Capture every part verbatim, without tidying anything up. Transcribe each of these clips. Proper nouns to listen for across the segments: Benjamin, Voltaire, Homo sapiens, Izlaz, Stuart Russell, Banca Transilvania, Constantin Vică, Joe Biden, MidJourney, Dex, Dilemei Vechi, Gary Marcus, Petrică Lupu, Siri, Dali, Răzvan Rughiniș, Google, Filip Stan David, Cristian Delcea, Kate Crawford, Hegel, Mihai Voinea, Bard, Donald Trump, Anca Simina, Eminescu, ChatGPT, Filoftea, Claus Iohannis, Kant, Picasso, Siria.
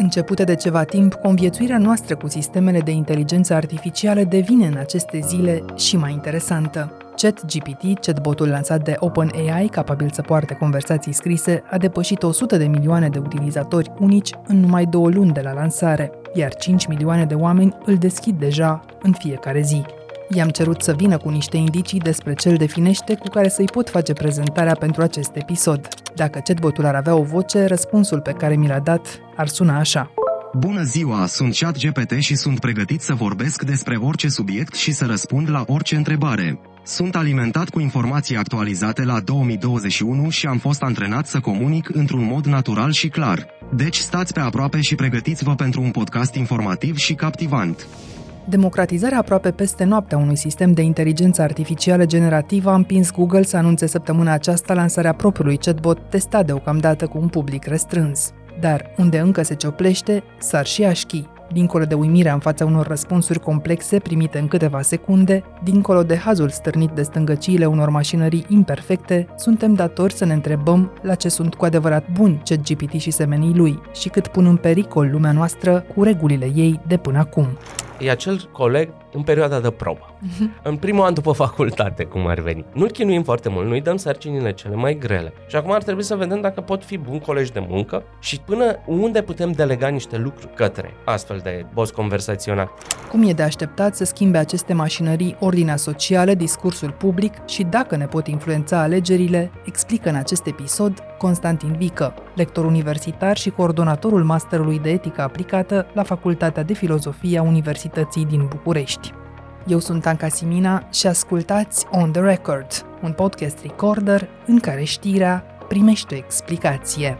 Începută de ceva timp, conviețuirea noastră cu sistemele de inteligență artificială devine în aceste zile și mai interesantă. ChatGPT, chatbotul lansat de OpenAI, capabil să poarte conversații scrise, a depășit o sută de milioane de utilizatori unici în numai două luni de la lansare, iar cinci milioane de oameni îl deschid deja în fiecare zi. I-am cerut să vină cu niște indicii despre ce îl definește cu care să-i pot face prezentarea pentru acest episod. Dacă chatbotul ar avea o voce, răspunsul pe care mi l-a dat ar suna așa. Bună ziua, sunt ChatGPT și sunt pregătit să vorbesc despre orice subiect și să răspund la orice întrebare. Sunt alimentat cu informații actualizate la două mii douăzeci și unu și am fost antrenat să comunic într-un mod natural și clar. Deci stați pe aproape și pregătiți-vă pentru un podcast informativ și captivant. Democratizarea aproape peste noapte a unui sistem de inteligență artificială generativă a împins Google să anunțe săptămâna aceasta lansarea propriului chatbot testat deocamdată cu un public restrâns. Dar unde încă se cioplește, sar și așchi. Dincolo de uimirea în fața unor răspunsuri complexe primite în câteva secunde, dincolo de hazul stârnit de stângăciile unor mașinării imperfecte, suntem datori să ne întrebăm la ce sunt cu adevărat buni ChatGPT și semenii lui și cât pun în pericol lumea noastră cu regulile ei de până acum. E acel coleg în perioada de probă, uh-huh. În primul an după facultate, cum ar veni. Nu-l chinuim foarte mult, nu-i dăm sarcinile cele mai grele. Și acum ar trebui să vedem dacă pot fi buni colegi de muncă și până unde putem delega niște lucruri către astfel de boss conversațional. Cum e de așteptat să schimbe aceste mașinării ordinea socială, discursul public și dacă ne pot influența alegerile, explică în acest episod Constantin Vică, lector universitar și coordonatorul masterului de etică aplicată la Facultatea de Filozofie a Universității din București. Eu sunt Anca Simina și ascultați On The Record, un podcast Recorder în care știrea primește explicație.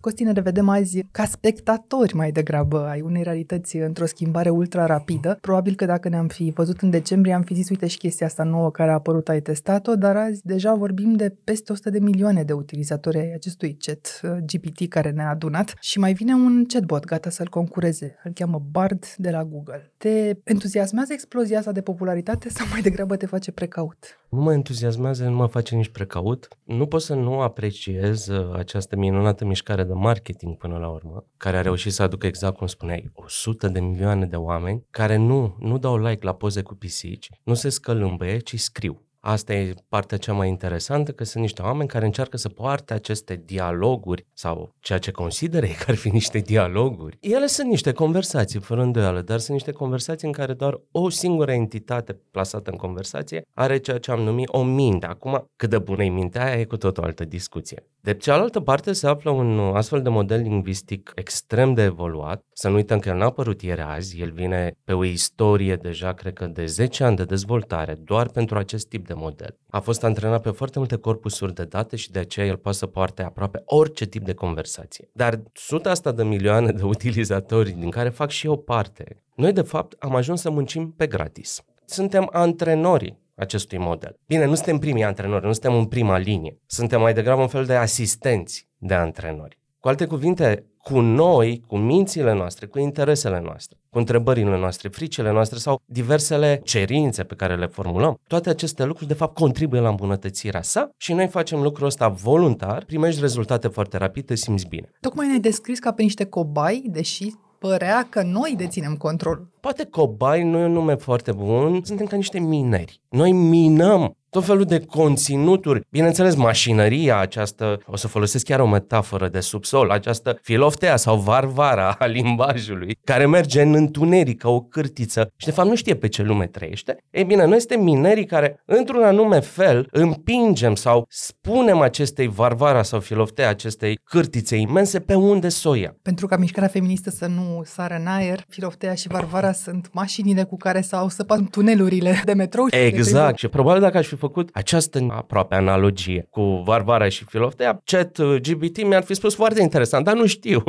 Costine, revedem azi ca spectatori mai degrabă ai unei realități într-o schimbare ultra rapidă. Probabil că dacă ne-am fi văzut în decembrie, am fi zis, uite și chestia asta nouă care a apărut, ai testat-o, dar azi deja vorbim de peste o sută de milioane de utilizatori ai acestui chat G P T care ne-a adunat și mai vine un chatbot gata să-l concureze. Îl cheamă Bard de la Google. Te entuziasmează explozia asta de popularitate sau mai degrabă te face precaut? Nu mă entuziasmează, nu mă face nici precaut. Nu pot să nu apreciez această minunată mișcare de marketing până la urmă, care a reușit să aducă, exact cum spuneai, o sută de milioane de oameni care nu, nu dau like la poze cu pisici, nu se scălâmbăie, ci scriu. Asta e partea cea mai interesantă, că sunt niște oameni care încearcă să poarte aceste dialoguri sau ceea ce consideră că ar fi niște dialoguri. Ele sunt niște conversații, fără îndoială, dar sunt niște conversații în care doar o singură entitate plasată în conversație are ceea ce am numit o minte. Acum, cât de bună e mintea aia, e cu tot o altă discuție. De cealaltă parte se află un astfel de model lingvistic extrem de evoluat. Să nu uităm că el n-a apărut ieri azi, el vine pe o istorie deja, cred că de zece ani de dezvoltare, doar pentru acest tip de model. A fost antrenat pe foarte multe corpusuri de date și de aceea el poate să poarte aproape orice tip de conversație. Dar suta asta de milioane de utilizatori, din care fac și eu parte, noi de fapt am ajuns să muncim pe gratis. Suntem antrenorii acestui model. Bine, nu suntem primii antrenori, nu suntem în prima linie. Suntem mai degrabă un fel de asistenți de antrenori. Cu alte cuvinte, cu noi, cu mințile noastre, cu interesele noastre, cu întrebările noastre, fricile noastre sau diversele cerințe pe care le formulăm, toate aceste lucruri de fapt contribuie la îmbunătățirea sa și noi facem lucrul ăsta voluntar, primești rezultate foarte rapide, simți bine. Tocmai ne-ai descris ca pe niște cobai, deși părea că noi deținem controlul. Poate cobai nu e un nume foarte bun, suntem ca niște mineri. Noi minăm tot felul de conținuturi. Bineînțeles, mașinăria aceasta, o să folosesc chiar o metaforă de subsol, această filoftea sau varvara a limbajului, care merge în întuneric ca o cârtiță și de fapt nu știe pe ce lume trăiește. Ei bine, noi suntem minerii care, într-un anume fel, împingem sau spunem acestei varvara sau filoftea, acestei cârtițe imense, pe unde să o ia. Pentru ca mișcarea feministă să nu sară în aer, filoftea și varvara sunt mașinile cu care s-au săpat tunelurile de metrou. Exact. Și probabil dacă aș fi făcut această aproape analogie cu Varvara și Filoftea, ChatGPT mi-ar fi spus foarte interesant, dar nu știu,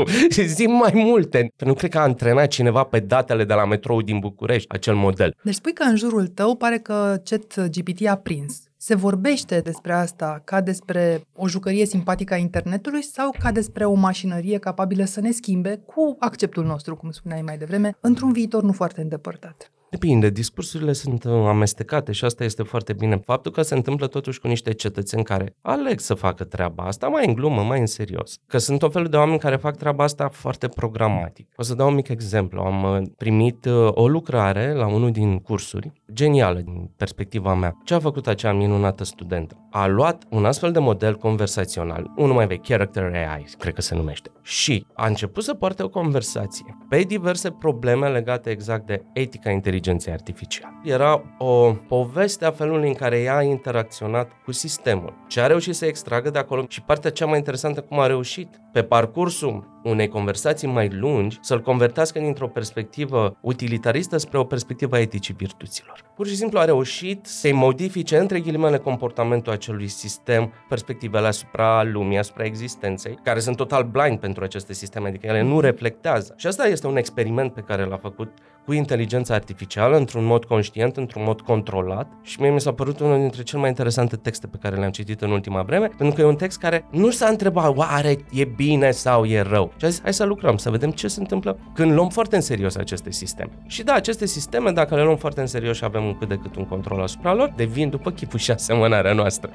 zic mai multe. Nu cred că a antrenat cineva pe datele de la metrou din București acel model. Deci spui că în jurul tău pare că ChatGPT a prins. Se vorbește despre asta ca despre o jucărie simpatică a internetului sau ca despre o mașinărie capabilă să ne schimbe, cu acceptul nostru, cum spuneai mai devreme, într-un viitor nu foarte îndepărtat? Depinde, discursurile sunt amestecate și asta este foarte bine. Faptul că se întâmplă totuși cu niște cetățeni care aleg să facă treaba asta, mai în glumă, mai în serios. Că sunt tot felul de oameni care fac treaba asta foarte programatic. O să dau un mic exemplu. Am primit o lucrare la unul din cursuri, genială din perspectiva mea. Ce a făcut acea minunată studentă? A luat un astfel de model conversațional, unul mai vechi, Character A I, cred că se numește, și a început să poarte o conversație pe diverse probleme legate exact de etica inteligenței artificială. Era o poveste a felului în care ea a interacționat cu sistemul, ce a reușit să extragă de acolo și partea cea mai interesantă, cum a reușit pe parcursul unei conversații mai lungi să-l convertească dintr-o perspectivă utilitaristă spre o perspectivă a eticii virtuților. Pur și simplu a reușit să-i modifice, între ghilimele, comportamentul acelui sistem, perspectivele asupra lumii, asupra existenței, care sunt total blind pentru aceste sisteme, adică ele nu reflectează. Și asta este un experiment pe care l-a făcut cu inteligența artificială, într-un mod conștient, într-un mod controlat, și mie mi s-a părut unul dintre cele mai interesante texte pe care le-am citit în ultima vreme, pentru că e un text care nu s-a întrebat oare e bine sau e rău. Și a zis, hai să lucrăm, să vedem ce se întâmplă când luăm foarte în serios aceste sisteme. Și da, aceste sisteme, dacă le luăm foarte în serios și avem un cât de cât un control asupra lor, devin după chipul și asemănarea noastră.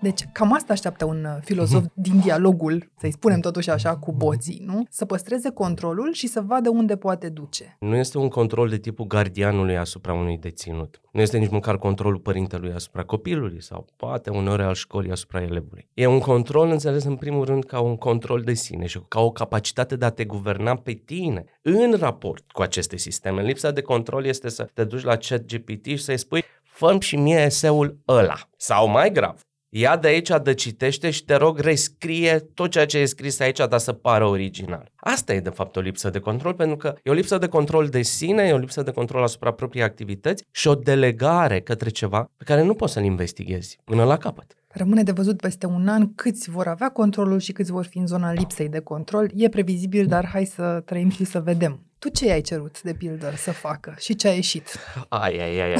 Deci cam asta așteaptă un filozof din dialogul, să-i spunem totuși așa, cu boții, nu? Să păstreze controlul și să vadă unde poate duce. Nu este un control de tipul gardianului asupra unui deținut. Nu este nici măcar controlul părintelui asupra copilului sau poate uneori al școlii asupra elevului. E un control înțeles în primul rând ca un control de sine și ca o capacitate de a te guverna pe tine în raport cu aceste sisteme. Lipsa de control este să te duci la ChatGPT și să-i spui fă-mi și mie eseul ăla. Sau mai grav, ia de aici, adăcitește și te rog, rescrie tot ceea ce e scris aici, dar să pară original. Asta e de fapt o lipsă de control, pentru că e o lipsă de control de sine, e o lipsă de control asupra propriei activități și o delegare către ceva pe care nu poți să-l investighezi până la capăt. Rămâne de văzut peste un an câți vor avea controlul și câți vor fi în zona lipsei de control. E previzibil, dar hai să trăim și să vedem. Tu ce i-ai cerut, de pildă, să facă și ce a ieșit? Ai, ai, ai, ai.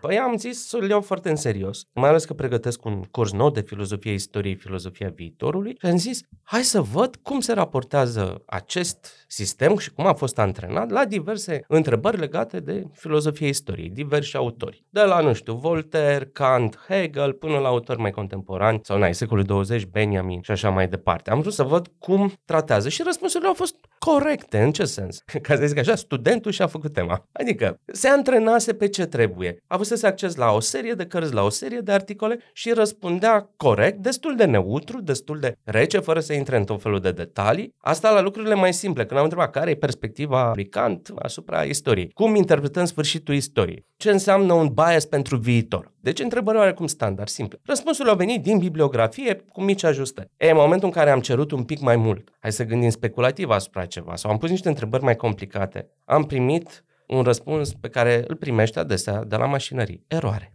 Păi am zis să-l iau foarte în serios, mai ales că pregătesc un curs nou de filozofie istoriei, filozofia viitorului, și am zis, hai să văd cum se raportează acest sistem și cum a fost antrenat la diverse întrebări legate de filozofia istoriei, diversi autori. De la, nu știu, Voltaire, Kant, Hegel, până la autori mai contemporani, sau în secolul douăzeci, Benjamin și așa mai departe. Am vrut să văd cum tratează și răspunsurile au fost corecte, în ce sens? Ca să zic așa, studentul și-a făcut tema. Adică se antrenase pe ce trebuie. Avusese acces la o serie de cărți, la o serie de articole și răspundea corect, destul de neutru, destul de rece, fără să intre în tot felul de detalii. Asta la lucrurile mai simple, când am întrebat care e perspectiva lui Kant asupra istoriei. Cum interpretăm sfârșitul istoriei? Ce înseamnă un bias pentru viitor? Deci întrebări oarecum standard, simple. Răspunsul a venit din bibliografie cu mici ajustări. E, în momentul în care am cerut un pic mai mult, hai să gândim speculativ asupra ceva, sau am pus niște întrebări mai complicate, am primit un răspuns pe care îl primește adesea de la mașinării. Eroare.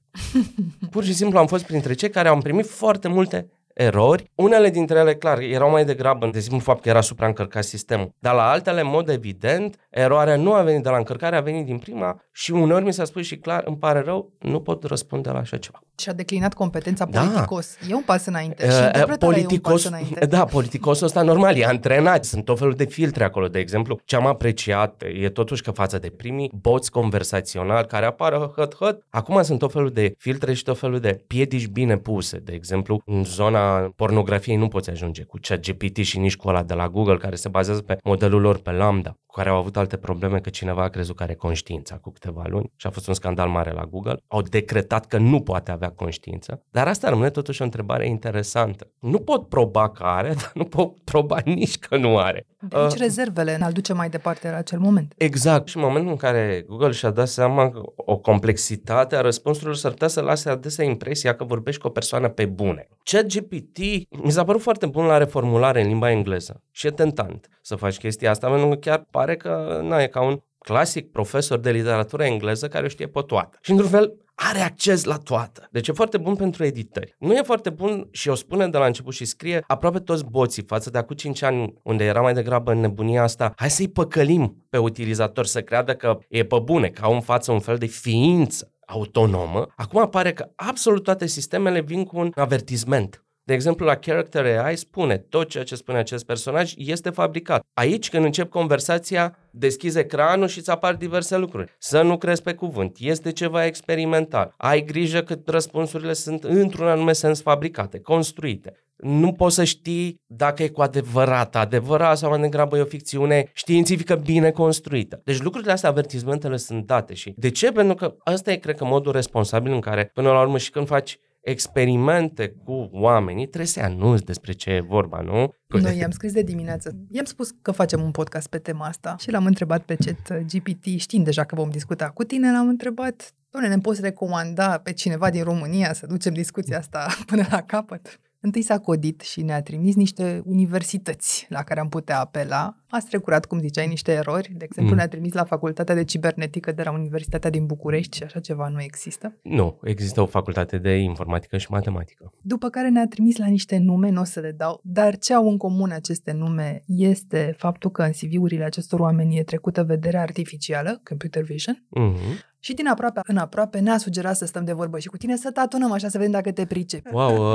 Pur și simplu am fost printre cei care am primit foarte multe erori. Unele dintre ele, clar, erau mai degrabă de simplu fapt că era supraîncărcat sistemul, dar la altele, în mod evident, eroarea nu a venit de la încărcare, a venit din prima și uneori mi s-a spus și clar, îmi pare rău, nu pot răspunde la așa ceva. Și a declinat competența politicos. Da. E un pas înainte. Și interpretarea e un pas înainte. Da, politicosul ăsta normal, e antrenat. Sunt tot felul de filtre acolo, de exemplu. Ce am apreciat e totuși că față de primii boți conversaționali care apară hăt-hăt, acum sunt tot felul de filtre și tot felul de piedici bine puse. De exemplu, în zona pornografiei nu poți ajunge cu ChatGPT și nici cu ăla de la Google, care se bazează pe modelul lor, pe Lambda, cu care au avut alte probleme că cineva a crezut că are conștiința cu câteva luni și a fost un scandal mare la Google. Au decretat că nu poate avea conștiință, dar asta rămâne totuși o întrebare interesantă. Nu pot proba că are, dar nu pot proba nici că nu are. Deci uh, rezervele n-al duce mai departe la acel moment. Exact. Și în momentul în care Google și-a dat seama că o complexitate a răspunsurilor s-ar putea să lase adesea impresia că vorbești cu o persoană pe bune. ChatGPT mi s-a părut foarte bun la reformulare în limba engleză și e tentant să faci chestia asta, pentru că chiar pare că na, e ca un clasic profesor de literatură engleză care o știe pe toată. Și într-un fel are acces la toată. Deci e foarte bun pentru editări. Nu e foarte bun, și o spune de la început și scrie, aproape toți boții față de acum cinci ani, unde era mai degrabă în nebunia asta, hai să-i păcălim pe utilizator să creadă că e pe bune, că au în față un fel de ființă autonomă. Acum pare că absolut toate sistemele vin cu un avertisment. De exemplu, la Character A I spune tot ceea ce spune acest personaj este fabricat. Aici, când încep conversația, deschizi ecranul și îți apar diverse lucruri. Să nu crezi pe cuvânt, este ceva experimental. Ai grijă că răspunsurile sunt într-un anume sens fabricate, construite. Nu poți să știi dacă e cu adevărat, adevărat sau mai degrabă e o ficțiune științifică bine construită. Deci lucrurile astea, avertismentele sunt date și de ce? Pentru că ăsta e, cred că, modul responsabil în care, până la urmă, și când faci experimente cu oamenii, trebuie să anunți despre ce e vorba, nu? Noi i-am scris de dimineață. I-am spus că facem un podcast pe tema asta și l-am întrebat pe ChatGPT, știind deja că vom discuta cu tine, l-am întrebat, doamne, ne poți recomanda pe cineva din România să ducem discuția asta până la capăt? Întâi s-a codit și ne-a trimis niște universități la care am putea apela. A strecurat, cum ziceai, niște erori. De exemplu, mm. ne-a trimis la Facultatea de Cibernetică de la Universitatea din București și așa ceva nu există. Nu, există o facultate de informatică și matematică. După care ne-a trimis la niște nume, nu o să le dau, dar ce au în comun aceste nume este faptul că în C V-urile acestor oameni e trecută vederea artificială, computer vision, mm-hmm. și din aproape în aproape ne-a sugerat să stăm de vorbă și cu tine, să tatunăm așa, să vedem dacă te pricepi. Wow,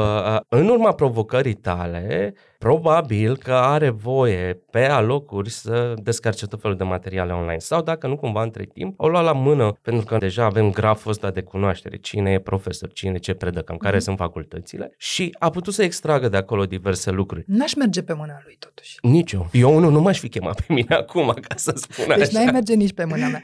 în urma provocării tale, probabil că are voie pe alocuri să descarce tot felul de materiale online. Sau dacă nu, cumva între timp, au luat la mână, pentru că deja avem graful ăsta de cunoaștere, cine e profesor, cine ce predă, cam care mm-hmm. sunt facultățile, și a putut să extragă de acolo diverse lucruri. N-aș merge pe mâna lui totuși. Nici eu. Eu nu, nu m-aș fi chemat pe mine acum, ca să spun deci așa. Deci n-ai merge nici pe mâna mea.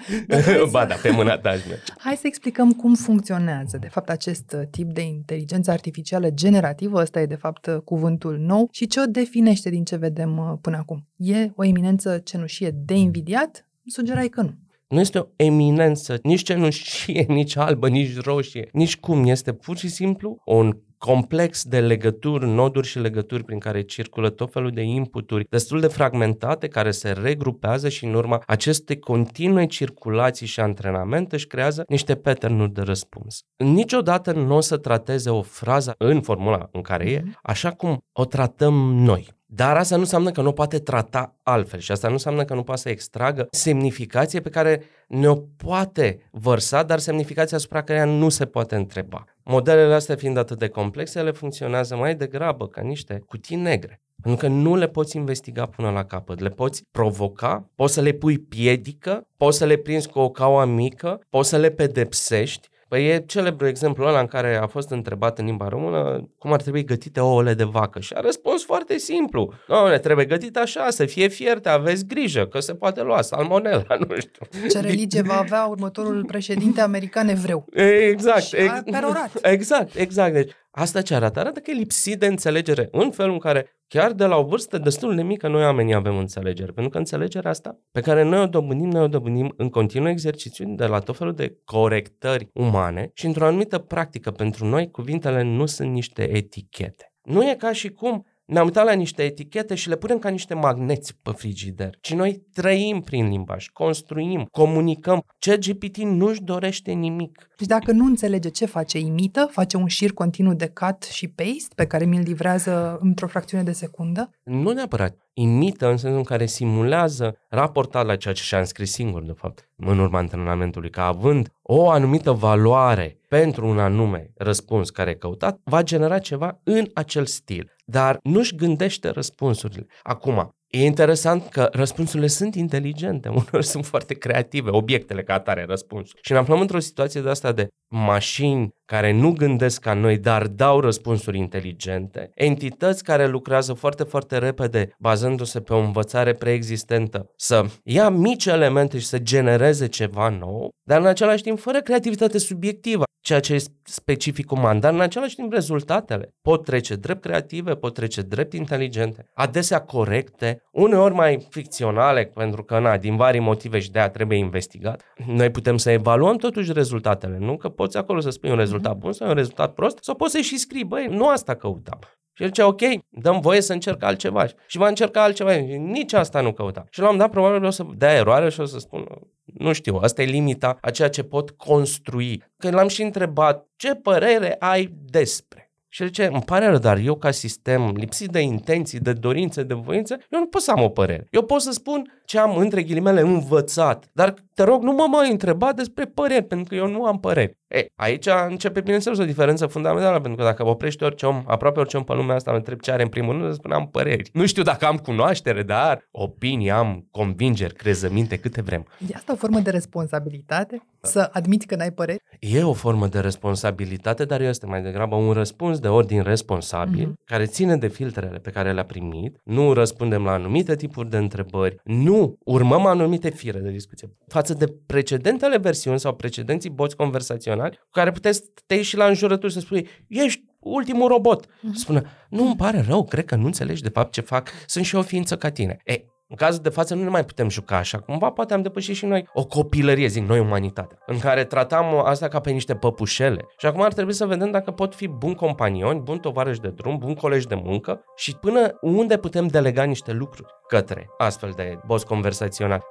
Ba da, pe mâna ta. Hai să explicăm cum funcționează, de fapt, acest tip de inteligență artificială generativă, ăsta e, de fapt, cuvântul nou, și ce o definește din ce vedem până acum. E o eminență cenușie de invidiat? Sugerai că nu. Nu este o eminență, nici cenușie, nici albă, nici roșie, nici cum, este pur și simplu un complex de legături, noduri și legături prin care circulă tot felul de inputuri destul de fragmentate, care se regrupează și în urma acestei continue circulații și antrenamente își creează niște pattern-uri de răspuns. Niciodată nu o să trateze o frază în formula în care e, așa cum o tratăm noi. Dar asta nu înseamnă că nu poate trata altfel și asta nu înseamnă că nu poate să extragă semnificație pe care ne-o poate vărsa, dar semnificația asupra căreia nu se poate întreba. Modelele astea fiind atât de complexe, ele funcționează mai degrabă ca niște cutii negre, pentru că nu le poți investiga până la capăt, le poți provoca, poți să le pui piedică, poți să le prinzi cu o caua mică, poți să le pedepsești. Păi e celebru exemplu ăla în care a fost întrebat în limba română cum ar trebui gătite ouăle de vacă și a răspuns foarte simplu. Doamne, trebuie gătit așa, să fie fierte, aveți grijă că se poate lua salmonela, nu știu. Ce religie va avea următorul președinte american evreu? Exact. Ex- exact, exact. Deci asta ce arată? Arată că e lipsit de înțelegere în felul în care chiar de la o vârstă destul de mică noi oamenii avem înțelegere, pentru că înțelegerea asta pe care noi o dobândim, noi o dobândim în continuu exercițiu de la tot felul de corectări umane și într-o anumită practică. Pentru noi cuvintele nu sunt niște etichete. Nu e ca și cum ne-am uitat la niște etichete și le punem ca niște magneți pe frigider, ci noi trăim prin limbaj, construim, comunicăm. ChatGPT nu-și dorește nimic. Deci dacă nu înțelege ce face, imită, face un șir continuu de cut și paste pe care mi-l livrează într-o fracțiune de secundă? Nu neapărat. Imită în sensul în care simulează, raportat la ceea ce și-a înscris singur, de fapt, în urma antrenamentului, ca având o anumită valoare pentru un anume răspuns care e căutat, va genera ceva în acel stil, dar nu-și gândește răspunsurile. Acum, e interesant că răspunsurile sunt inteligente, uneori sunt foarte creative, obiectele ca atare răspuns. Și ne aflăm într-o situație de asta de mașini care nu gândesc ca noi, dar dau răspunsuri inteligente, entități care lucrează foarte, foarte repede, bazându-se pe o învățare preexistentă, să ia mici elemente și să genereze ceva nou, dar în același timp fără creativitate subiectivă, ceea ce e specific uman, dar în același timp rezultatele pot trece drept creative, pot trece drept inteligente, adesea corecte, uneori mai ficționale, pentru că, na, din vari motive și de-aia trebuie investigat. Noi putem să evaluăm totuși rezultatele, nu? Că poți acolo să spui un rezultat bun sau un rezultat prost, sau poți să-i și scrii, băi, nu asta căutam. Și el zicea, ok, dăm voie să încerc altceva și va încerca altceva, nici asta nu căuta. Și l-am dat, probabil o să dea eroare și o să spun, nu știu, asta e limita a ceea ce pot construi. Că l-am și întrebat, ce părere ai despre? Și el zice, îmi pare rău, dar eu ca sistem lipsit de intenții, de dorințe, de voință, eu nu pot să am o părere. Eu pot să spun ce am, între ghilimele, învățat, dar te rog, nu mă mai întreba despre păreri, pentru că eu nu am păreri. Ei, aici începe, bineînțeles, o diferență fundamentală, pentru că dacă oprești orice om, aproape orice om pe lumea asta, mă întreb ce are în primul rând, îți spun, am păreri. Nu știu dacă am cunoaștere, dar opinii, am convingeri, crezăminte, câte vrem. E asta o formă de responsabilitate? Să admiți că n-ai păreri? E o formă de responsabilitate, dar este mai degrabă un răspuns de ordin responsabil, mm-hmm. care ține de filtrele pe care le-a primit. Nu răspundem la anumite tipuri de întrebări, nu urmăm anumite fire de discuție. Față de precedentele versiuni sau precedenții boți conversaționali, cu care puteți te ieși la înjurături să spui, ești ultimul robot. Spună, nu îmi pare rău, cred că nu înțelegi de fapt ce fac, sunt și o ființă ca tine. E, în cazul de față nu ne mai putem juca așa, cumva poate am depășit și noi o copilărie, zic noi umanitatea, în care tratam asta ca pe niște păpușele. Și acum ar trebui să vedem dacă pot fi buni companioni, buni tovarăși de drum, buni colegi de muncă și până unde putem delega niște lucruri către astfel de boți conversaționali.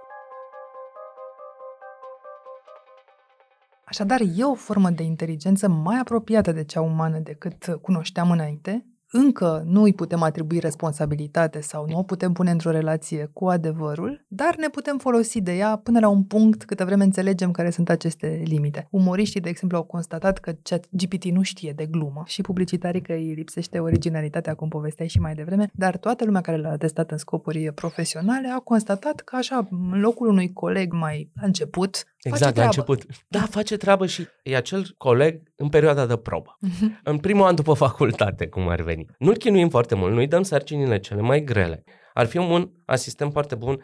Așadar, e o formă de inteligență mai apropiată de cea umană decât cunoșteam înainte. Încă nu îi putem atribui responsabilitate sau nu o putem pune într-o relație cu adevărul, dar ne putem folosi de ea până la un punct câtă vreme înțelegem care sunt aceste limite. Umoriștii, de exemplu, au constatat că ChatGPT nu știe de glumă și publicitarii că îi lipsește originalitatea, cum povesteai și mai devreme, dar toată lumea care l-a testat în scopuri profesionale a constatat că așa, în locul unui coleg mai la început, exact, la început. Da, face treabă și e acel coleg în perioada de probă. Uh-huh. În primul an după facultate, cum ar veni. Nu-l chinuim foarte mult, nu-i dăm sarcinile cele mai grele. Ar fi un asistent foarte bun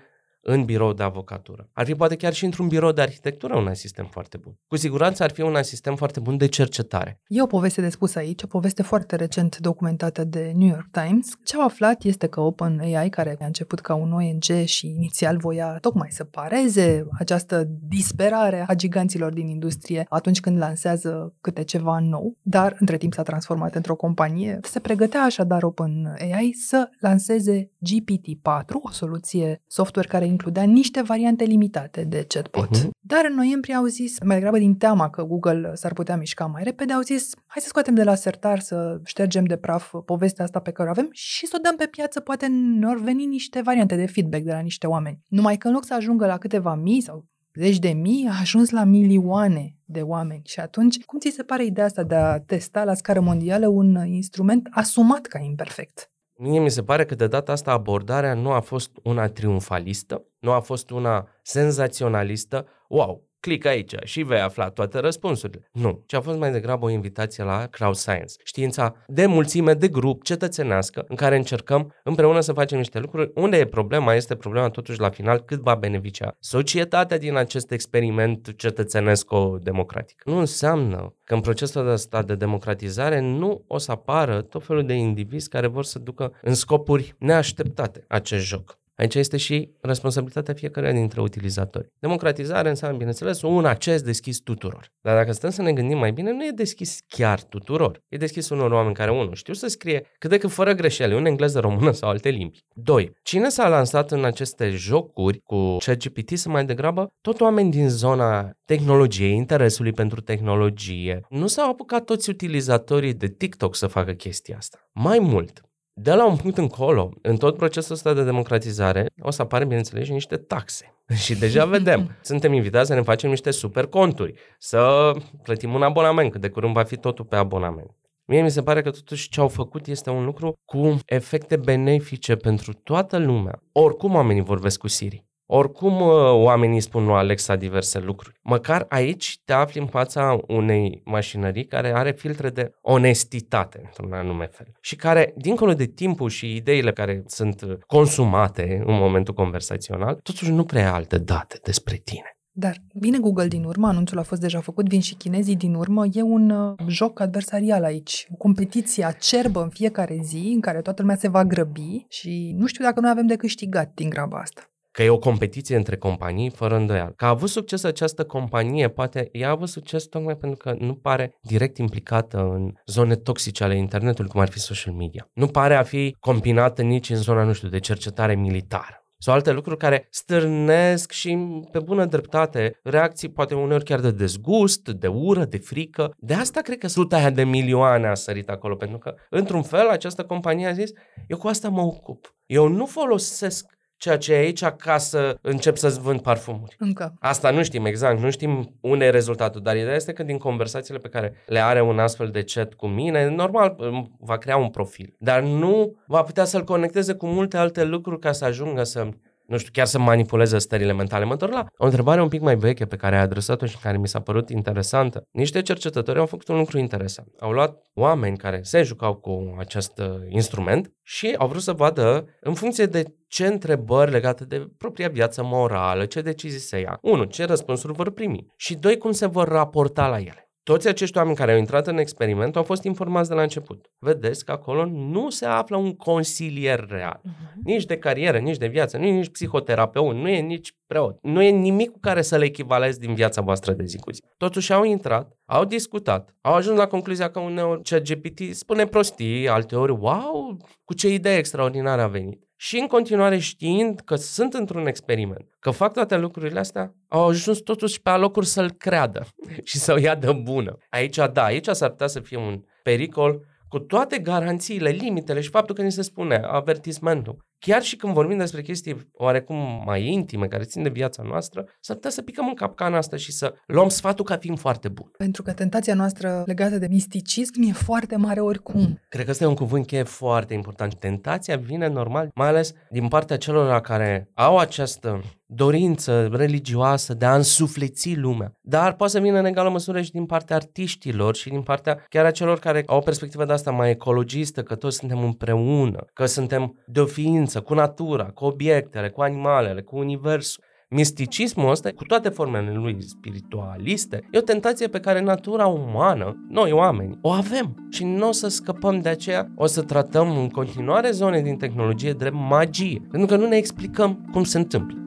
în birou de avocatură. Ar fi poate chiar și într-un birou de arhitectură un asistent foarte bun. Cu siguranță ar fi un asistent foarte bun de cercetare. E o poveste de spus aici, o poveste foarte recent documentată de New York Times. Ce au aflat este că OpenAI, care a început ca un O N G și inițial voia tocmai să pareze această disperare a giganților din industrie atunci când lansează câte ceva nou, dar între timp s-a transformat într-o companie. Se pregătea așadar OpenAI să lanseze G P T patru, o soluție software care includea niște variante limitate de chatbot. Uh-huh. Dar în noiembrie au zis, mai degrabă din teama că Google s-ar putea mișca mai repede, au zis, hai să scoatem de la sertar, să ștergem de praf povestea asta pe care o avem și să o dăm pe piață, poate ne-or veni niște variante de feedback de la niște oameni. Numai că în loc să ajungă la câteva mii sau zeci de mii, a ajuns la milioane de oameni. Și atunci, cum ți se pare ideea asta de a testa la scară mondială un instrument asumat ca imperfect? Mie mi se pare că de data asta abordarea nu a fost una triumfalistă, nu a fost una senzaționalistă. Wow, clic aici și vei afla toate răspunsurile. Nu, ci a fost mai degrabă o invitație la crowd science, știința de mulțime, de grup, cetățenească, în care încercăm împreună să facem niște lucruri. Unde e problema? Este problema totuși la final cât va beneficia societatea din acest experiment cetățenesc-democratic. Nu înseamnă că în procesul ăsta de democratizare nu o să apară tot felul de indivizi care vor să ducă în scopuri neașteptate acest joc. Aici este și responsabilitatea fiecăruia dintre utilizatori. Democratizare înseamnă, bineînțeles, un acces deschis tuturor. Dar dacă stăm să ne gândim mai bine, nu e deschis chiar tuturor. E deschis unor oameni care, unu, știu să scrie cât de cât fără greșeli, în engleză, română sau alte limbi. Doi, cine s-a lansat în aceste jocuri cu ChatGPT sunt mai degrabă tot oameni din zona tehnologiei, interesului pentru tehnologie. Nu s-au apucat toți utilizatorii de TikTok să facă chestia asta. Mai mult, de la un punct încolo, în tot procesul ăsta de democratizare, o să apară, bineînțeles, niște taxe. Și deja vedem. Suntem invitați să ne facem niște super conturi, să plătim un abonament, că de curând va fi totul pe abonament. Mie mi se pare că totuși ce au făcut este un lucru cu efecte benefice pentru toată lumea. Oricum oamenii vorbesc cu Siri. Oricum oamenii spun lui Alexa diverse lucruri. Măcar aici te afli în fața unei mașinării care are filtre de onestitate, într-un anume fel, și care, dincolo de timpul și ideile care sunt consumate în momentul conversațional, totuși nu prea ai alte date despre tine. Dar vine Google din urmă, anunțul a fost deja făcut, vin și chinezii din urmă, e un uh, joc adversarial aici, o competiție acerbă în fiecare zi în care toată lumea se va grăbi și nu știu dacă noi avem de câștigat din graba asta. Că e o competiție între companii, fără îndoială. Că a avut succes această companie, poate ea a avut succes tocmai pentru că nu pare direct implicată în zone toxice ale internetului, cum ar fi social media. Nu pare a fi combinată nici în zona, nu știu, de cercetare militară. Sau alte lucruri care stârnesc și, pe bună dreptate, reacții poate uneori chiar de dezgust, de ură, de frică. De asta cred că suta aia de milioane a sărit acolo, pentru că, într-un fel, această companie a zis, eu cu asta mă ocup. Eu nu folosesc ceea ce e aici ca să încep să-ți vând parfumuri. Încă. Asta nu știm exact, nu știm unde e rezultatul, dar ideea este că din conversațiile pe care le are un astfel de chat cu mine, normal va crea un profil, dar nu va putea să-l conecteze cu multe alte lucruri ca să ajungă să... nu știu, chiar să manipuleze stările mentale. Mă întorc la o întrebare un pic mai veche pe care ai adresat-o și care mi s-a părut interesantă. Niște cercetători au făcut un lucru interesant. Au luat oameni care se jucau cu acest instrument și au vrut să vadă, în funcție de ce întrebări legate de propria viață morală, ce decizii se ia. Unu, ce răspunsuri vor primi. Și doi, cum se vor raporta la ele. Toți acești oameni care au intrat în experiment au fost informați de la început. Vedeți că acolo nu se află un consilier real. Nici de carieră, nici de viață, nu e nici psihoterapeut, nu e nici preot. Nu e nimic cu care să le echivalezi din viața voastră de zi cu zi. Totuși au intrat, au discutat, au ajuns la concluzia că uneori ChatGPT spune prostii, alteori, wow, cu ce idee extraordinară a venit. Și în continuare, știind că sunt într-un experiment, că fac toate lucrurile astea, au ajuns totuși pe alocuri să-l creadă și să o ia de bună. Aici, da, aici s-ar putea să fie un pericol, cu toate garanțiile, limitele și faptul că ni se spune avertismentul. Chiar și când vorbim despre chestii oarecum mai intime, care țin de viața noastră, s-ar putea să picăm în capcana asta și să luăm sfatul ca fiind foarte bun. Pentru că tentația noastră legată de misticism e foarte mare oricum. Cred că ăsta e un cuvânt cheie foarte important. Tentația vine normal, mai ales din partea celor care au această dorință religioasă de a însufleți lumea. Dar poate să vină în egală măsură și din partea artiștilor și din partea chiar a celor care au o perspectivă de asta mai ecologistă, că toți suntem împreună, că suntem de o ființă, cu natura, cu obiectele, cu animalele, cu universul. Misticismul ăsta, cu toate formele lui spiritualiste, e o tentație pe care natura umană, noi oameni, o avem și nu o să scăpăm de aceea. O să tratăm în continuare zone din tehnologie drept magie, pentru că nu ne explicăm cum se întâmplă.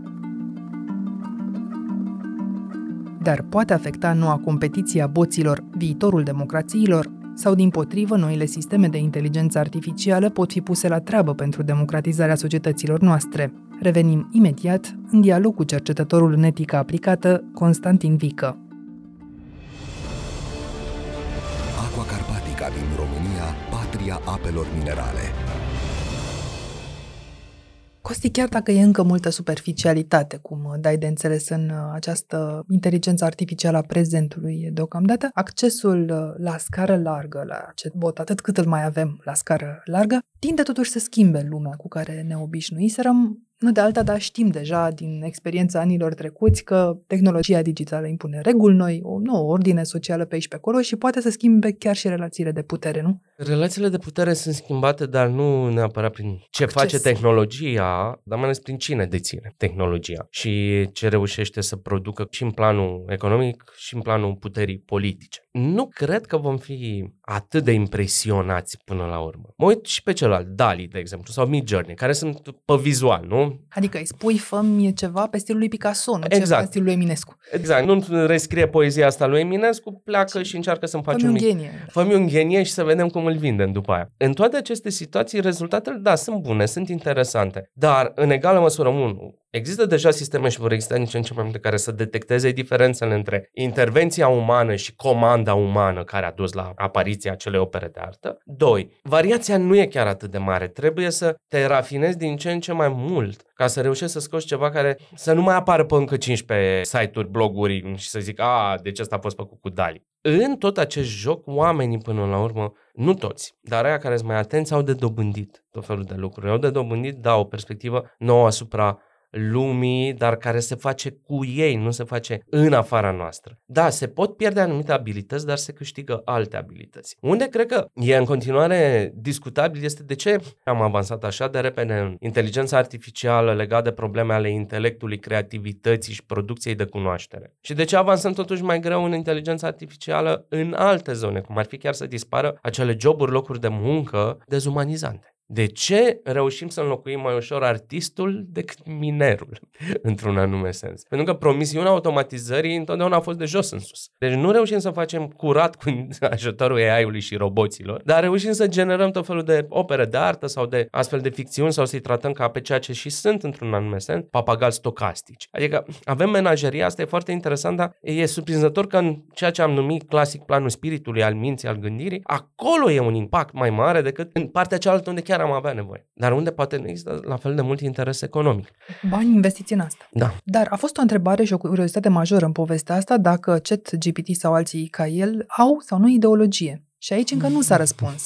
Dar poate afecta noua competiție a boților viitorul democrațiilor? Sau, dimpotrivă, noile sisteme de inteligență artificială pot fi puse la treabă pentru democratizarea societăților noastre? Revenim imediat în dialog cu cercetătorul în etică aplicată, Constantin Vică. Aqua Carpatica din România, patria apelor minerale. Costi, chiar dacă e încă multă superficialitate, cum dai de înțeles în această inteligență artificială a prezentului deocamdată, accesul la scară largă, la acest bot, atât cât îl mai avem la scară largă, tinde totuși să schimbe lumea cu care ne obișnuiserăm. Nu de alta, dar știm deja din experiența anilor trecuți că tehnologia digitală impune reguli noi, o nouă ordine socială pe aici pe acolo și poate să schimbe chiar și relațiile de putere, nu? Relațiile de putere sunt schimbate, dar nu neapărat prin ce acces face tehnologia, dar mai ales prin cine deține tehnologia și ce reușește să producă și în planul economic și în planul puterii politice. Nu cred că vom fi atât de impresionați până la urmă. Mă uit și pe celălalt, Dali, de exemplu, sau MidJourney, care sunt pe vizual, nu? Adică îi spui, fă-mi ceva pe stilul lui Picasso, nu exact. Ceva pe stilul lui Eminescu. Exact, nu rescrie poezia asta lui Eminescu, pleacă și încearcă să-mi faci fă-mi un genie. Fă-mi un genie și să vedem cum îl vindem după aia. În toate aceste situații, rezultatele, da, sunt bune, sunt interesante, dar în egală măsură, unul, există deja sisteme și vor exista nici în ce mai multe care să detecteze diferențele între intervenția umană și comanda umană care a dus la apariția acelei opere de artă. Doi, variația nu e chiar atât de mare. Trebuie să te rafinezi din ce în ce mai mult ca să reușești să scoți ceva care să nu mai apară pe încă cincisprezece site-uri, bloguri și să zic, a, deci asta a fost făcut cu Dali. În tot acest joc, oamenii până la urmă, nu toți, dar aia care sunt mai atenți au de dobândit tot felul de lucruri. Au de dobândit, da, o perspectivă nouă asupra lumii, dar care se face cu ei, nu se face în afara noastră. Da, se pot pierde anumite abilități, dar se câștigă alte abilități. Unde cred că e în continuare discutabil este de ce am avansat așa de repede în inteligența artificială legată de probleme ale intelectului, creativității și producției de cunoaștere. Și de ce avansăm totuși mai greu în inteligența artificială în alte zone, cum ar fi chiar să dispară acele joburi, locuri de muncă dezumanizante. De ce reușim să înlocuim mai ușor artistul decât minerul, într-un anume sens? Pentru că promisiunea automatizării întotdeauna a fost de jos în sus. Deci nu reușim să facem curat cu ajutorul A I-ului și roboților, dar reușim să generăm tot felul de opere de artă sau de astfel de ficțiuni sau să-i tratăm ca pe ceea ce și sunt, într-un anume sens, papagali stocastici. Adică avem menageria, asta e foarte interesant, dar e surprinzător că în ceea ce am numit clasic planul spiritului, al minții, al gândirii, acolo e un impact mai mare decât în partea cealaltă unde chiar chiar am avea nevoie. Dar unde poate nu există la fel de mult interes economic. Bani investiți în asta. Da. Dar a fost o întrebare și o curiozitate majoră în povestea asta, dacă ChatGPT sau alții ca el au sau nu ideologie. Și aici încă nu s-a răspuns.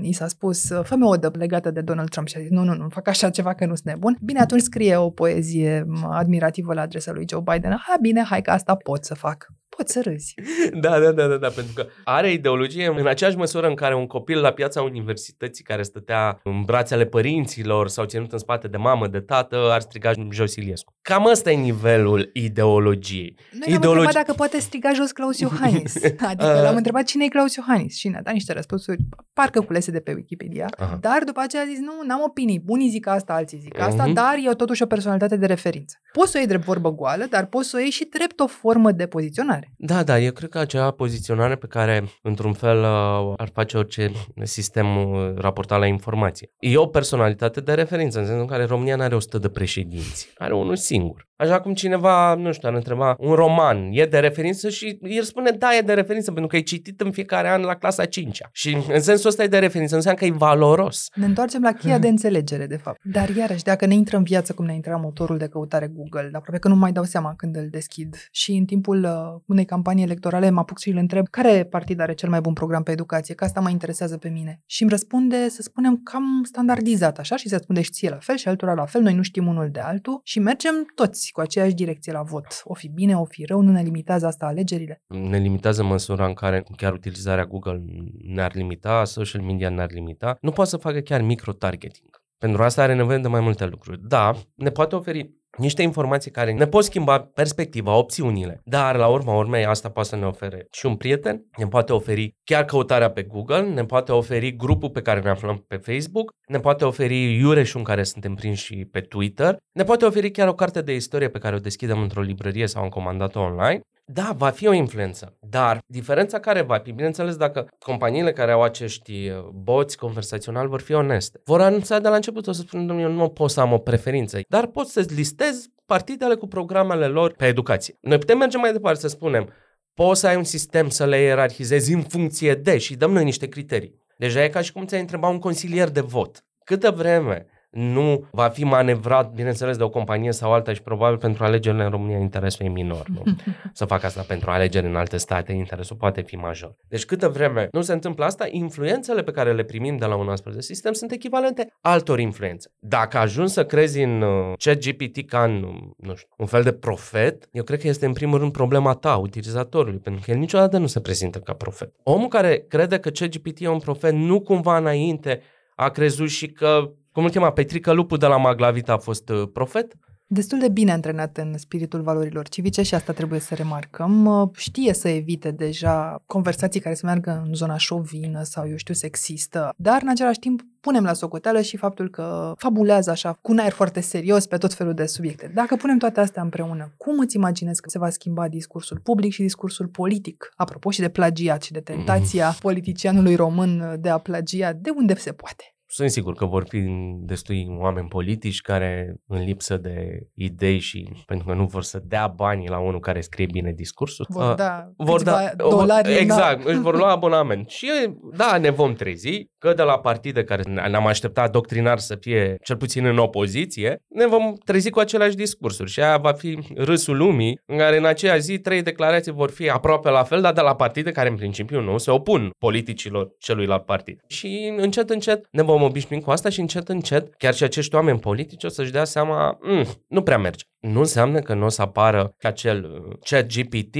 I s-a spus, fă-mi o odă legată de Donald Trump și a zis, nu, nu, nu, fac așa ceva că nu-s nebun. Bine, atunci scrie o poezie admirativă la adresa lui Joe Biden. Ha, bine, hai că asta pot să fac. Poți să râzi. Da, da, da, da, da, pentru că are ideologie în aceeași măsură în care un copil la piața universității care stătea în brațele părinților sau ținut în spate de mamă, de tată, ar striga jos Iliescu. Cam ăsta e nivelul ideologiei. Noi Ideologi... l-am întrebat dacă poate striga jos Claus Iohannis. Adică l-am întrebat cine e Claus Iohannis și ne-a dat niște răspunsuri parcă culese de pe Wikipedia, aha, dar după aceea a zis, nu, n-am opinii. Unii zic asta, alții zic asta, uh-huh, dar e totuși o personalitate de referință. Poți să o iei drept vorbă goală, dar poți să o iei și drept o formă de poziționare. Da, da, eu cred că acea poziționare pe care, într-un fel, ar face orice sistem raportat la informație. E o personalitate de referință, în sensul în care România nu are o sută de președinți, are unul singur. Așa cum cineva, nu știu, ar întreba, un roman e de referință și el spune, da, e de referință, pentru că e citit în fiecare an la clasa cincea. Și în sensul ăsta e de referință, înseamnă că e valoros. Ne întoarcem la cheia de înțelegere, de fapt. Dar iarăși, dacă ne intră în viață cum ne intra motorul de căutare Google, aproape că nu mai dau seama când îl deschid și în timpul unei campanii electorale mă apuc și îl întreb care partid are cel mai bun program pe educație, că asta mă interesează pe mine. Și îmi răspunde, să spunem, cam standardizat așa și se răspunde și ție la fel și altora la fel, noi nu știm unul de altul și mergem toți cu aceeași direcție la vot. O fi bine, o fi rău, nu ne limitează asta alegerile? Ne limitează măsura în care chiar utilizarea Google ne-ar limita, social media ne-ar limita. Nu poate să facă chiar micro-targeting. Pentru asta are nevoie de mai multe lucruri. Da, ne poate oferi niște informații care ne pot schimba perspectiva, opțiunile, dar la urma urmei asta poate să ne ofere și un prieten, ne poate oferi chiar căutarea pe Google, ne poate oferi grupul pe care ne aflăm pe Facebook, ne poate oferi iureșul în care suntem prinși și pe Twitter, ne poate oferi chiar o carte de istorie pe care o deschidem într-o librărie sau am comandat-o online. Da, va fi o influență, dar diferența care va fi, bineînțeles, dacă companiile care au acești boți conversaționali vor fi oneste. Vor anunța de la început, o să spun, domnule, eu nu pot să am o preferință, dar pot să-ți listez partidele cu programele lor pe educație. Noi putem merge mai departe să spunem, poți să ai un sistem să le ierarhizezi în funcție de și dăm noi niște criterii. Deja e ca și cum ți-ai întrebat un consilier de vot. Câtă vreme nu va fi manevrat, bineînțeles, de o companie sau alta și probabil pentru alegerile în România interesul e minor, nu? Să fac asta pentru alegeri în alte state, interesul poate fi major. Deci câtă vreme nu se întâmplă asta, influențele pe care le primim de la un astfel de sistem sunt echivalente altor influențe. Dacă ajungi să crezi în ChatGPT ca în, nu știu, un fel de profet, eu cred că este în primul rând problema ta, utilizatorului, pentru că el niciodată nu se prezintă ca profet. Omul care crede că ChatGPT e un profet nu cumva înainte a crezut și că cum îl chema, Petrică Lupu de la Maglavita a fost profet? Destul de bine antrenat în spiritul valorilor civice și asta trebuie să remarcăm. Știe să evite deja conversații care să meargă în zona șovină sau, eu știu, sexistă, dar în același timp punem la socoteală și faptul că fabulează așa cu un aer foarte serios pe tot felul de subiecte. Dacă punem toate astea împreună, cum îți imaginezi că se va schimba discursul public și discursul politic? Apropo și de plagiat și de tentația politicianului român de a plagia de unde se poate. Sunt sigur că vor fi destui oameni politici care, în lipsă de idei și pentru că nu vor să dea banii la unul care scrie bine discursul, vor da, uh, vor da dolari. Exact, da. Își vor lua abonament. Și da, ne vom trezi că de la partide care ne-am așteptat doctrinar să fie cel puțin în opoziție, ne vom trezi cu aceleași discursuri și aia va fi râsul lumii, în care în aceea zi trei declarații vor fi aproape la fel, dar de la partide care în principiu nu se opun politicilor celuilalt partid. Și încet, încet ne vom obișnuim cu asta și încet, încet, chiar și acești oameni politici o să-și dea seama, mm, nu prea merge. Nu înseamnă că nu o să apară acel ChatGPT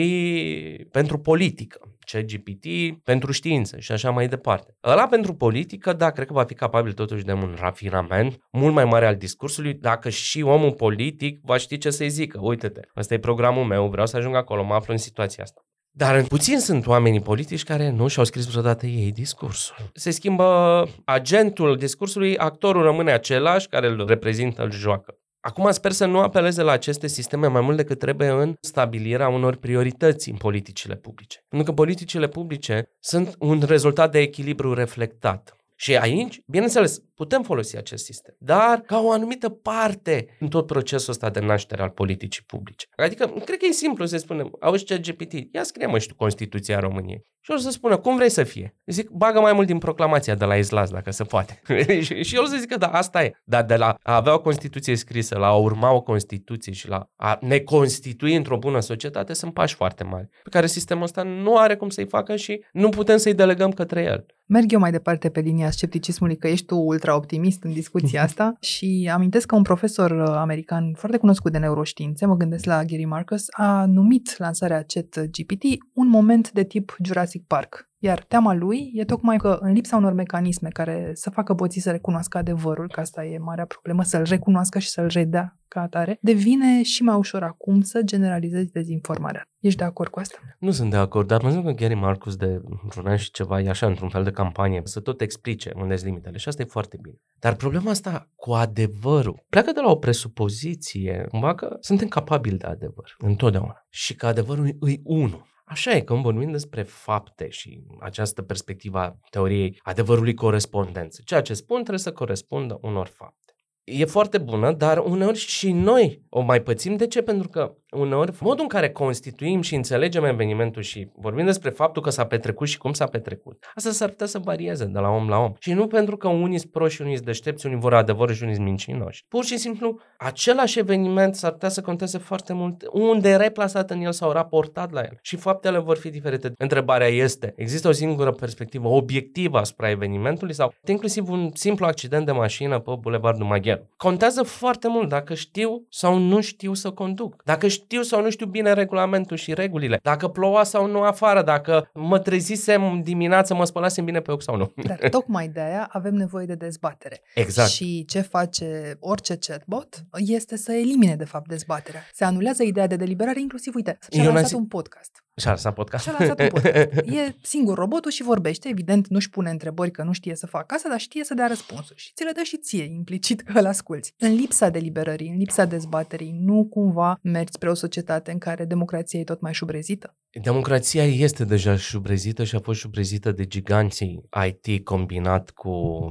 pentru politică, ChatGPT pentru știință și așa mai departe. Ăla pentru politică, da, cred că va fi capabil totuși de un rafinament mult mai mare al discursului, dacă și omul politic va ști ce să-i zică. Uite-te, ăsta e programul meu, vreau să ajung acolo, mă aflu în situația asta. Dar puțin sunt oamenii politici care nu și-au scris vreodată ei discursul. Se schimbă agentul discursului, actorul rămâne același care îl reprezintă, îl joacă. Acum sper să nu apeleze la aceste sisteme mai mult decât trebuie în stabilirea unor priorități în politicile publice. Pentru că politicile publice sunt un rezultat de echilibru reflectat. Și aici, bineînțeles, Putem folosi acest sistem, dar ca o anumită parte în tot procesul ăsta de naștere al politicii publice. Adică, cred că e simplu să spunem, auzi ChatGPT, ia scrie mă și tu Constituția României. Și el să spună, cum vrei să fie? Zic, bagă mai mult din proclamația de la Izlaz, dacă se poate. Și el să zică, da, asta e. Dar de la a avea o Constituție scrisă, la a urma o Constituție și la a ne constitui într-o bună societate, sunt pași foarte mari, pe care sistemul ăsta nu are cum să-i facă și nu putem să-i delegăm către el. Merg eu mai departe pe linia scepticismului, că ești tu ultra-optimist în discuția asta și amintesc că un profesor american foarte cunoscut de neuroștiințe, mă gândesc la Gary Marcus, a numit lansarea ChatGPT un moment de tip Jurassic Park. Iar teama lui e tocmai că în lipsa unor mecanisme care să facă boții să recunoască adevărul, că asta e marea problemă, să-l recunoască și să-l redea ca atare, devine și mai ușor acum să generalizezi dezinformarea. Ești de acord cu asta? Nu sunt de acord, dar mă zic că Gary Marcus de un an și ceva e așa, într-un fel de campanie, să tot explice unde sunt limitele și asta e foarte bine. Dar problema asta cu adevărul pleacă de la o presupoziție, cumva că suntem capabili de adevăr, întotdeauna, și că adevărul îi unul. Așa e, când vorbim despre fapte și această perspectivă a teoriei adevărului corespondență. Ceea ce spun trebuie să corespundă unor fapte. E foarte bună, dar uneori și noi o mai pățim. De ce? Pentru că uneori modul în care constituim și înțelegem evenimentul și vorbim despre faptul că s-a petrecut și cum s-a petrecut, asta s-ar putea să varieze de la om la om. Și nu pentru că unii sunt proști, unii sunt deștepți, unii vor adevărul și unii sunt mincinoși. Pur și simplu, același eveniment s-ar putea să conteze foarte mult unde e replasat în el sau raportat la el. Și faptele vor fi diferite. Întrebarea este, există o singură perspectivă obiectivă asupra evenimentului sau inclusiv un simplu accident de mașină pe Bulevardul Maghiar? Contează foarte mult dacă știu sau nu știu să conduc, dacă știu sau nu știu bine regulamentul și regulile, dacă ploua sau nu afară, dacă mă trezisem dimineața, mă spălasem bine pe ochi sau nu. Dar tocmai de aia avem nevoie de dezbatere. Exact. Și ce face orice chatbot este să elimine de fapt dezbaterea. Se anulează ideea de deliberare, inclusiv, uite, și-a lansat zi... un podcast. Și-a lansat podcast. Și-a lansat un podcast. E singur robotul și vorbește, evident nu-și pune întrebări că nu știe să facă asta, dar știe să dea răspunsuri și ți le dă și ție, implicit că îl asculți. În lipsa deliberării, în lipsa dezbaterii, nu cumva mergi spre o societate în care democrația e tot mai șubrezită? Democrația este deja șubrezită și a fost șubrezită de giganții I T combinat cu,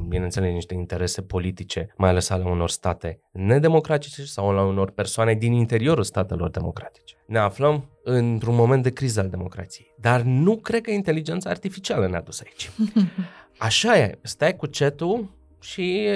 bineînțeles, niște interese politice, mai ales ale unor state nedemocratice sau ale unor persoane din interiorul statelor democratice. Ne aflăm într-un moment de criză al democrației, dar nu cred că inteligența artificială ne-a dus aici. Așa e, stai cu chat-ul și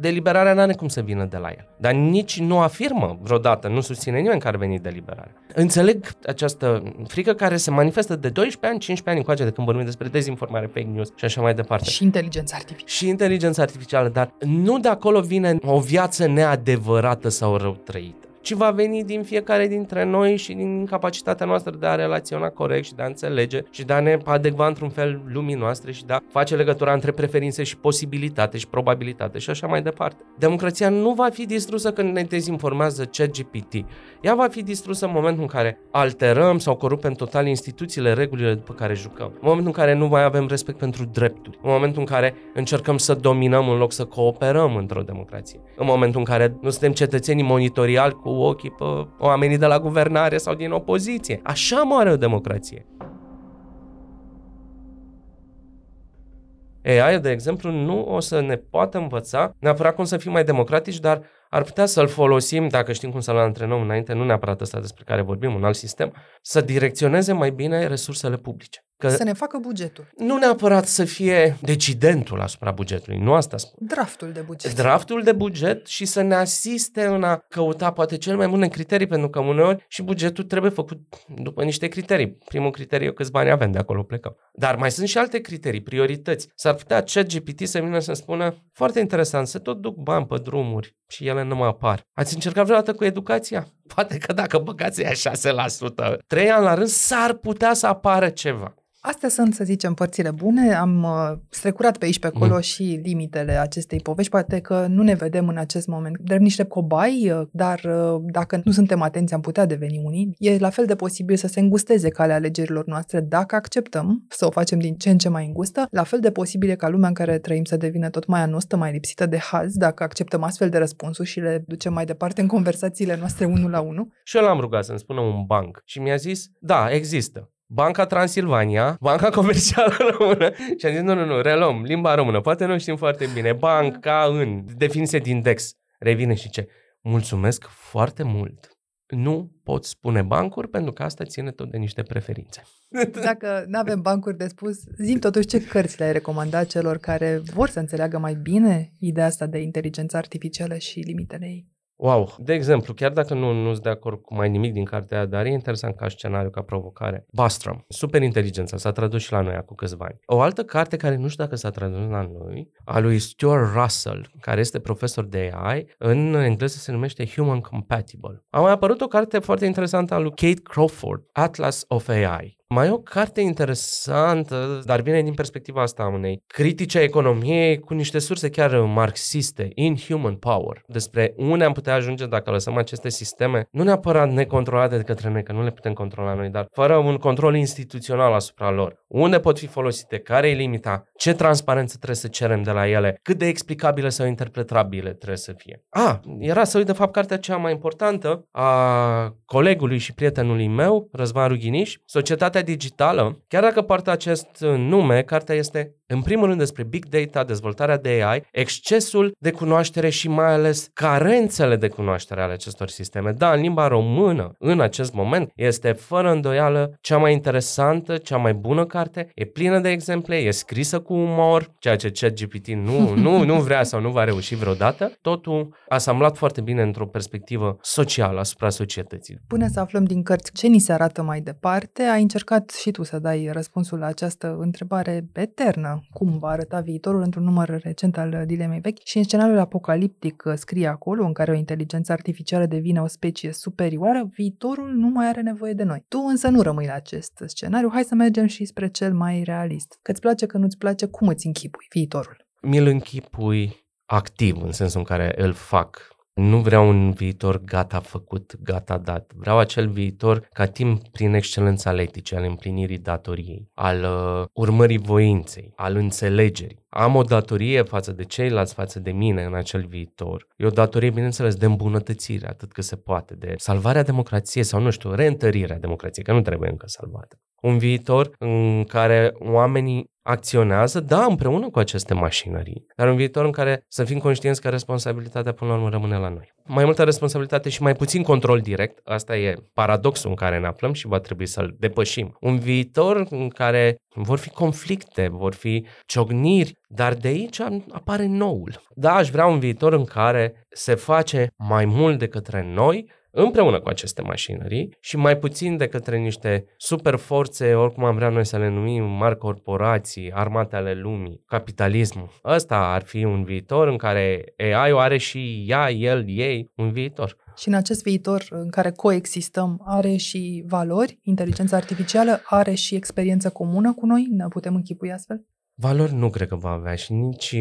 deliberarea n-are cum să vină de la el. Dar nici nu afirmă vreodată, nu susține nimeni că ar veni deliberarea. Înțeleg această frică care se manifestă de doisprezece ani, cincisprezece ani încoace de când vorbim despre dezinformare, fake news și așa mai departe. Și inteligența artificială. Și inteligența artificială, dar nu de acolo vine o viață neadevărată sau rău trăită, ci va veni din fiecare dintre noi și din capacitatea noastră de a relaționa corect și de a înțelege și de a ne adecva într-un fel lumii noastre și de a face legătura între preferințe și posibilitate și probabilitate și așa mai departe. Democrația nu va fi distrusă când ne dezinformează ChatGPT. Ea va fi distrusă în momentul în care alterăm sau corupem total instituțiile, regulile după care jucăm. În momentul în care nu mai avem respect pentru drepturi. În momentul în care încercăm să dominăm în loc să cooperăm într-o democrație. În momentul în care nu suntem cetățenii monitoriali cu ochii pe oamenii de la guvernare sau din opoziție. Așa moare o democrație. A I, de exemplu, nu o să ne poată învăța neapărat cum să fim mai democratici, dar ar putea să-l folosim, dacă știm cum să-l antrenăm înainte, nu neapărat ăsta despre care vorbim, un alt sistem, să direcționeze mai bine resursele publice. Că să ne facă bugetul. Nu neapărat să fie decidentul asupra bugetului, nu asta spun. Draftul de buget. Draftul de buget și să ne asiste în a căuta poate cel mai bune criterii, pentru că uneori și bugetul trebuie făcut după niște criterii. Primul criteriu e câți bani avem, de acolo plecăm. Dar mai sunt și alte criterii, priorități. S-ar putea ChatGPT să vină să spună, foarte interesant, se tot duc bani pe drumuri și ele nu mai apar. Ați încercat vreodată cu educația? Poate că dacă băgați ea șase la sută, trei ani la rând, s-ar putea să apară ceva. Astea sunt, să zicem, părțile bune. Am uh, strecurat pe aici, pe acolo mm. și limitele acestei povești. Poate că nu ne vedem în acest moment drept niște cobai, dar uh, dacă nu suntem atenți, am putea deveni unii. E la fel de posibil să se îngusteze calea alegerilor noastre dacă acceptăm să o facem din ce în ce mai îngustă. La fel de posibil e ca lumea în care trăim să devină tot mai anostă, mai lipsită de haz, dacă acceptăm astfel de răspunsuri și le ducem mai departe în conversațiile noastre unul la unul. Și eu l-am rugat să-mi spună un banc și mi-a zis, da, există. Banca Transilvania, Banca Comercială Română. Și am zis, nu, nu, nu, reluăm, limba română. Poate nu știm foarte bine. Banca în, definiție din Dex. Revine și ce? Mulțumesc foarte mult. Nu pot spune bancuri pentru că asta ține tot de niște preferințe. Dacă nu avem bancuri de spus, zi-mi totuși ce cărți le-ai recomandat celor care vor să înțeleagă mai bine ideea asta de inteligență artificială și limitele ei. Wow! De exemplu, chiar dacă nu nu-s de acord cu mai nimic din cartea, dar e interesant ca scenariu, ca provocare. Bostrom, Superinteligența, s-a tradus și la noi acum câțiva ani. O altă carte care nu știu dacă s-a tradus la noi, a lui Stuart Russell, care este profesor de A I, în engleză se numește Human Compatible. A mai apărut o carte foarte interesantă a lui Kate Crawford, Atlas of A I. Mai e o carte interesantă, dar vine din perspectiva asta a unei critice a economiei cu niște surse chiar marxiste, Inhuman Power, despre unde am putea ajunge dacă lăsăm aceste sisteme, nu neapărat necontrolate de către noi, că nu le putem controla noi, dar fără un control instituțional asupra lor. Unde pot fi folosite, care e limita, ce transparență trebuie să cerem de la ele, cât de explicabile sau interpretabile trebuie să fie. A, era să uit de fapt cartea cea mai importantă a colegului și prietenului meu, Răzvan Rughiniș, Societatea digitală, chiar dacă poartă acest nume, cartea este în primul rând despre big data, dezvoltarea de A I, excesul de cunoaștere și mai ales carențele de cunoaștere ale acestor sisteme. Da, în limba română, în acest moment, este fără îndoială cea mai interesantă, cea mai bună carte, e plină de exemple, e scrisă cu umor, ceea ce ChatGPT nu, nu, nu vrea sau nu va reuși vreodată. Totul asamblat foarte bine într-o perspectivă socială asupra societății. Până să aflăm din cărți ce ni se arată mai departe, ai încercat și tu să dai răspunsul la această întrebare eternă. Cum va arăta viitorul într-un număr recent al Dilemei Vechi și în scenariul apocaliptic scrie acolo, în care o inteligență artificială devine o specie superioară, viitorul nu mai are nevoie de noi. Tu însă nu rămâi la acest scenariu, hai să mergem și spre cel mai realist. Că-ți place, că nu-ți place, cum îți închipui viitorul? Mi-l închipui activ, în sensul în care îl fac. Nu vreau un viitor gata făcut, gata dat. Vreau acel viitor ca timp prin excelența letice, al împlinirii datoriei, al uh, urmării voinței, al înțelegerii. Am o datorie față de ceilalți, față de mine în acel viitor. E o datorie, bineînțeles, de îmbunătățire, atât cât se poate, de salvarea democrației sau, nu știu, reîntărirea democrației, că nu trebuie încă salvată. Un viitor în care oamenii acționează, da, împreună cu aceste mașinării, dar un viitor în care să fim conștienți că responsabilitatea până la urmă rămâne la noi. Mai multă responsabilitate și mai puțin control direct, asta e paradoxul în care ne aflăm și va trebui să-l depășim. Un viitor în care vor fi conflicte, vor fi ciocniri, dar de aici apare noul. Da, aș vrea un viitor în care se face mai mult de către noi, împreună cu aceste mașinării și mai puțin de către niște superforțe, oricum am vrea noi să le numim, mari corporații, armate ale lumii, capitalismul. Ăsta ar fi un viitor în care A I-ul are și ea, el, ei un viitor. Și în acest viitor în care coexistăm are și valori, inteligența artificială are și experiență comună cu noi, ne putem închipui astfel? Valori nu cred că va avea și nici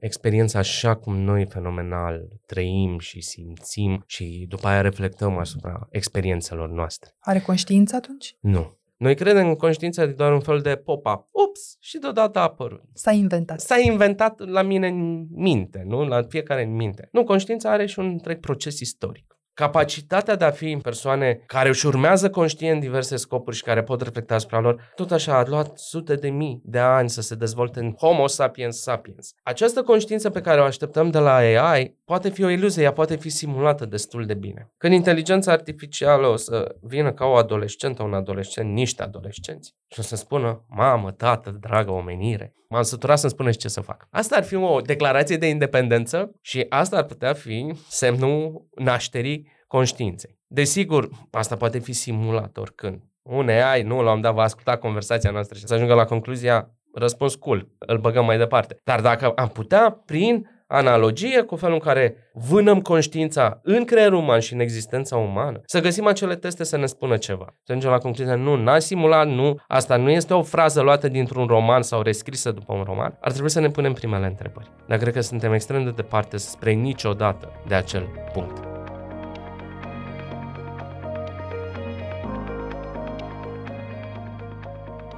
experiența așa cum noi fenomenal trăim și simțim și după aia reflectăm asupra experiențelor noastre. Are conștiință atunci? Nu. Noi credem în conștiința de doar un fel de pop-up. Ups! Și deodată a apărut. S-a inventat. S-a inventat la mine în minte, nu? La fiecare în minte. Nu, conștiința are și un întreg proces istoric. Capacitatea de a fi persoane care își urmează conștient diverse scopuri și care pot reflecta asupra lor, tot așa a luat sute de mii de ani să se dezvolte în Homo sapiens sapiens. Această conștiință pe care o așteptăm de la A I poate fi o iluzie, ea poate fi simulată destul de bine. Când inteligența artificială o să vină ca o adolescentă, un adolescent, niște adolescenți și o să spună, mamă, tată, dragă omenire, m-am săturat să-mi spuneți ce să fac. Asta ar fi o declarație de independență și asta ar putea fi semnul nașterii conștiinței. Desigur, asta poate fi simulat oricând. Un A I, nu l-am dat, va asculta conversația noastră și să ajungă la concluzia, răspuns cool, îl băgăm mai departe. Dar dacă am putea, prin analogie cu felul în care vânăm conștiința în creierul uman și în existența umană, să găsim acele teste să ne spună ceva. Să ajungem la concluzia, nu, n-a simulat, nu, asta nu este o frază luată dintr-un roman sau rescrisă după un roman, ar trebui să ne punem primele întrebări. Dar cred că suntem extrem de departe spre niciodată de acel punct.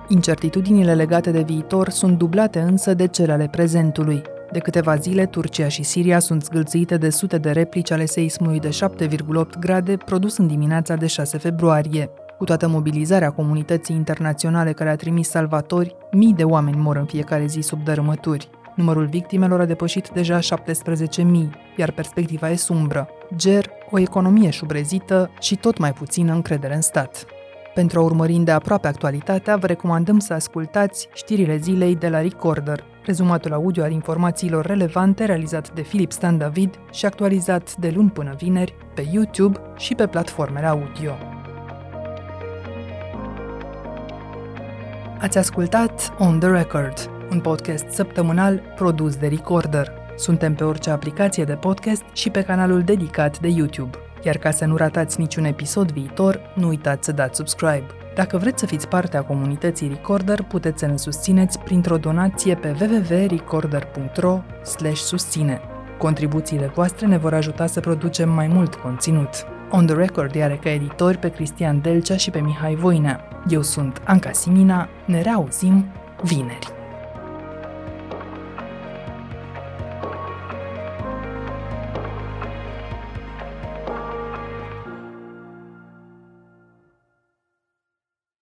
Incertitudinile legate de viitor sunt dublate însă de cele ale prezentului. De câteva zile, Turcia și Siria sunt zgâlțuite de sute de replici ale seismului de șapte virgulă opt grade produs în dimineața de șase februarie. Cu toată mobilizarea comunității internaționale care a trimis salvatori, mii de oameni mor în fiecare zi sub dărâmături. Numărul victimelor a depășit deja șaptesprezece mii, iar perspectiva e sumbră. Ger, o economie șubrezită și tot mai puțină încredere în stat. Pentru a urmări îndeaproape actualitatea, vă recomandăm să ascultați știrile zilei de la Recorder, rezumatul audio al informațiilor relevante realizat de Filip Stan David și actualizat de luni până vineri pe YouTube și pe platformele audio. Ați ascultat On The Record, un podcast săptămânal produs de Recorder. Suntem pe orice aplicație de podcast și pe canalul dedicat de YouTube. Iar ca să nu ratați niciun episod viitor, nu uitați să dați subscribe. Dacă vreți să fiți parte a comunității Recorder, puteți să ne susțineți printr-o donație pe w w w punct recorder punct r o slash susține. Contribuțiile voastre ne vor ajuta să producem mai mult conținut. On The Record are ca editori pe Cristian Delcea și pe Mihai Voinea. Eu sunt Anca Simina, ne reauzim vineri!